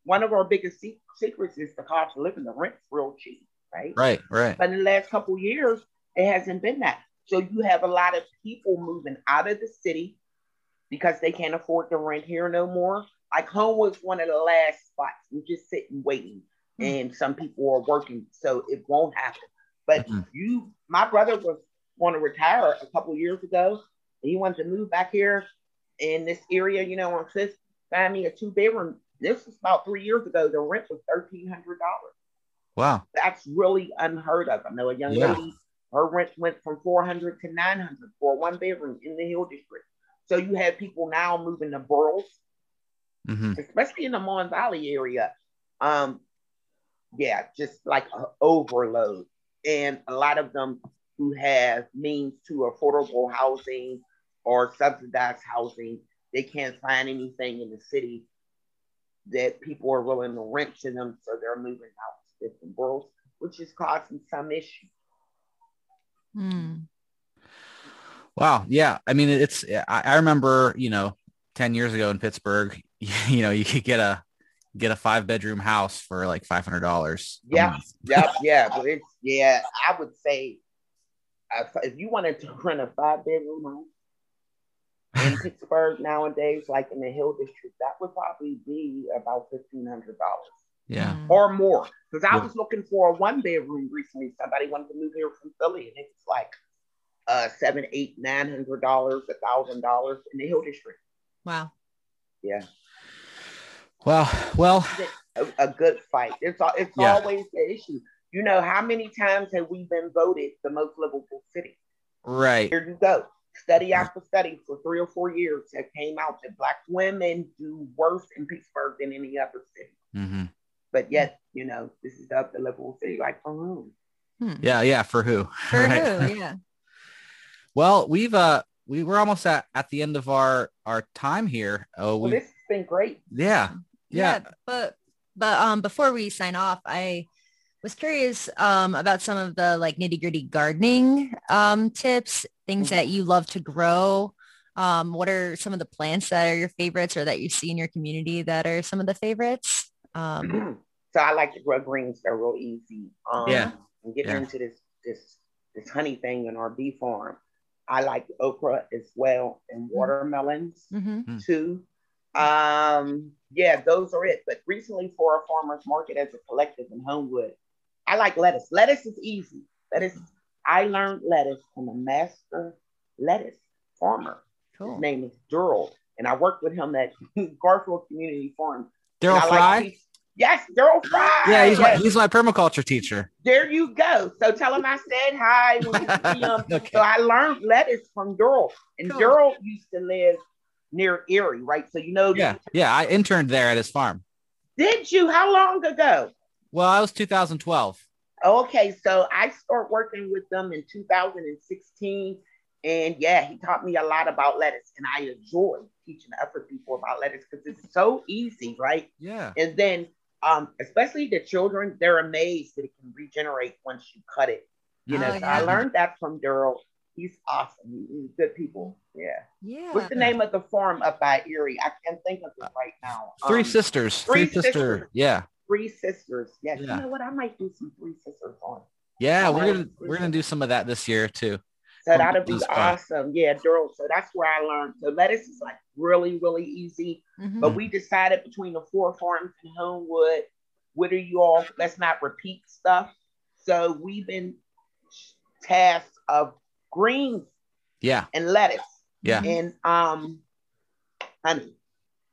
one of our biggest secrets is the cost of living. The rent's real cheap, right? Right. But in the last couple of years, it hasn't been that. So you have a lot of people moving out of the city because they can't afford the rent here no more. Like, Homewood's one of the last spots. We're just sitting waiting, and some people are working, so it won't happen. But my brother was going to retire a couple years ago. And he wanted to move back here in this area, you know, on Fifth, find me a two-bedroom. This was about 3 years ago. The rent was $1,300. Wow. That's really unheard of. I know a young lady, her rent went from $400 to $900 for one bedroom in the Hill District. So you have people now moving to boroughs, especially in the Mon Valley area. Yeah, just like an overload. And a lot of them who have means to affordable housing or subsidized housing, they can't find anything in the city that people are willing to rent to them. So they're moving out to different boroughs, which is causing some issues. Wow. Yeah. I mean, it's, I remember, you know, 10 years ago in Pittsburgh, you know, you could get a 5-bedroom house for like $500. Yeah. Yeah. But it's, I would say if you wanted to rent a 5-bedroom house in Pittsburgh nowadays, like in the Hill District, that would probably be about $1,500. Yeah. Or more. Because I was looking for a 1-bedroom recently. Somebody wanted to move here from Philly, and it's like $700, $800, $900, $1,000 in the Hill District. Wow. Yeah. Wow. Well, a good fight. It's always the issue. You know, how many times have we been voted the most livable city? Right. Here you go. Study after study for 3 or 4 years that came out that Black women do worse in Pittsburgh than any other city. But yet, you know, this is the livable city. Like, for who? For who? For who? Yeah. Well, we're almost at the end of our time here. Oh, well, this has been great. Yeah. But before we sign off, I was curious about some of the like nitty gritty gardening tips, things that you love to grow. What are some of the plants that are your favorites or that you see in your community that are some of the favorites? So I like to grow greens. They're real easy. And getting into this honey thing in our bee farm. I like okra as well and watermelons too. Those are it. But recently for a farmer's market as a collective in Homewood, I like lettuce. Lettuce is easy. I learned lettuce from a master lettuce farmer. Cool. His name is Du'Rall. And I worked with him at Garfield Community Farm. Du'Rall Fry? Du'Rall Fry. Yeah, he's my permaculture teacher. There you go. So tell him I said hi when you see him. Okay. So I learned lettuce from Du'Rall. And cool. Du'Rall used to live near Erie, right? So you know. I interned there at his farm. Did you? How long ago? Well, it was 2012. Okay, so I started working with them in 2016. And he taught me a lot about lettuce, and I enjoy teaching other people about lettuce because it's so easy, right? Yeah. And then, especially the children, they're amazed that it can regenerate once you cut it. So I learned that from Du'Rall. He's awesome. He's good people. Yeah. What's the name of the farm up by Erie? I can't think of it right now. Three Sisters. Three Sisters. Yeah. Three Sisters. Yeah. You know what? I might do some Three Sisters on. Yeah, we're gonna do some of that this year too. So that'll be awesome. Yeah, Du'Rall. So that's where I learned. So lettuce is like really, really easy. But we decided between the four farms in Homewood, what are you all? Let's not repeat stuff. So we've been tasked of greens. Yeah. And lettuce. Yeah. And honey.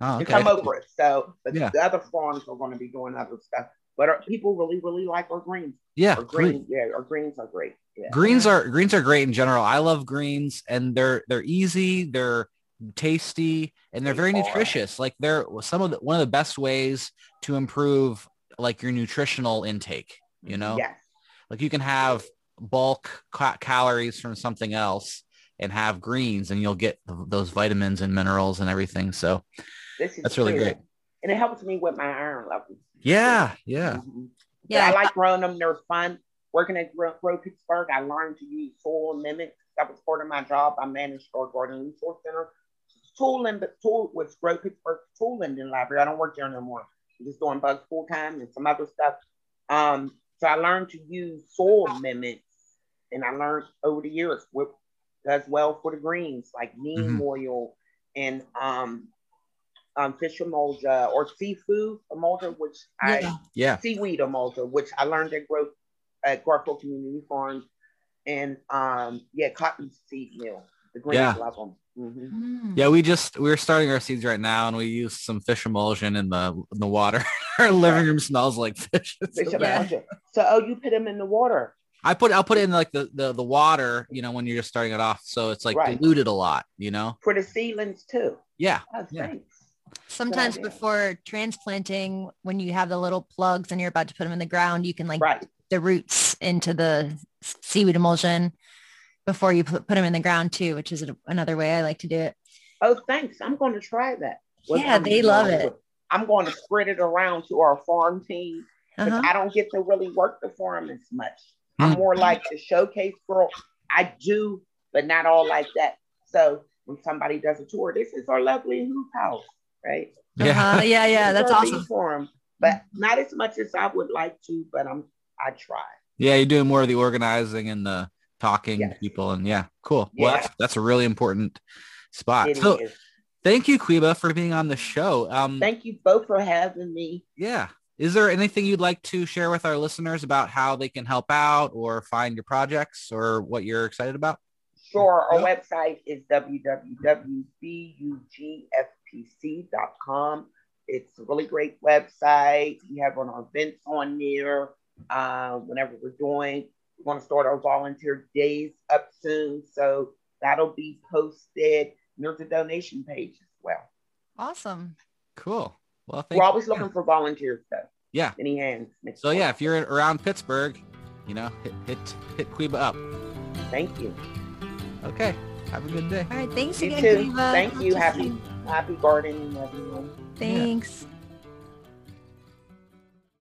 Oh, okay. And some okra. So the other farms are going to be doing other stuff. But people really, really like our greens. Yeah. Our greens are great. Yeah. Greens are great in general. I love greens, and they're easy, they're tasty, and they're very nutritious. Like they're one of the best ways to improve like your nutritional intake, you know? Yes. Like you can have bulk calories from something else and have greens, and you'll get those vitamins and minerals and everything. So that's really great. And it helps me with my iron level. Yeah. Yeah, I like growing them. They're fun. Working at Grow Pittsburgh, I learned to use soil amendments. That was part of my job. I managed our Garden Resource Center. Tool was Grow Pittsburgh's tool lending library. I don't work there no more. I'm just doing bugs full time and some other stuff. So I learned to use soil amendments, and I learned over the years what does well for the greens, like neem oil and fish emulsion or seafood emulsion, which I seaweed emulsion, which I learned at Grow at Garfield Community Farm, and cotton seed meal. The greenest last one. Mm-hmm. Yeah, we're starting our seeds right now, and we use some fish emulsion in the water. Our living room smells like fish. So you put them in the water. I'll put it in like the water, you know, when you're just starting it off. So it's like diluted a lot, you know. For the seedlings too. Yeah. Oh, thanks. Sometimes before transplanting, when you have the little plugs and you're about to put them in the ground, you can the roots into the seaweed emulsion before you put them in the ground too, which is another way I like to do it. Oh, thanks. I'm going to try that. They love it. I'm going to spread it around to our farm team because I don't get to really work the farm as much. I'm more like the showcase girl. I do, but not all like that. So when somebody does a tour, this is our lovely hoop house, right? Yeah. That's awesome. Farm, but not as much as I would like to, but I try. Yeah, you're doing more of the organizing and the talking to people, and cool. Yeah. Well, that's a really important spot. It is. Thank you, Quiba, for being on the show. Thank you both for having me. Yeah. Is there anything you'd like to share with our listeners about how they can help out or find your projects or what you're excited about? Sure. Our website is www.bugfpc.com. It's a really great website. We have our events on there. Whenever we're going to start our volunteer days up soon. So that'll be posted. There's a donation page as well. Awesome. Cool. Well, we're always looking for volunteers, though. Yeah. Any hands. So if you're around Pittsburgh, you know, hit Quiba up. Thank you. Okay. Have a good day. All right. Thanks again, Quiba. Thank you. Happy gardening, everyone. Thanks. Yeah.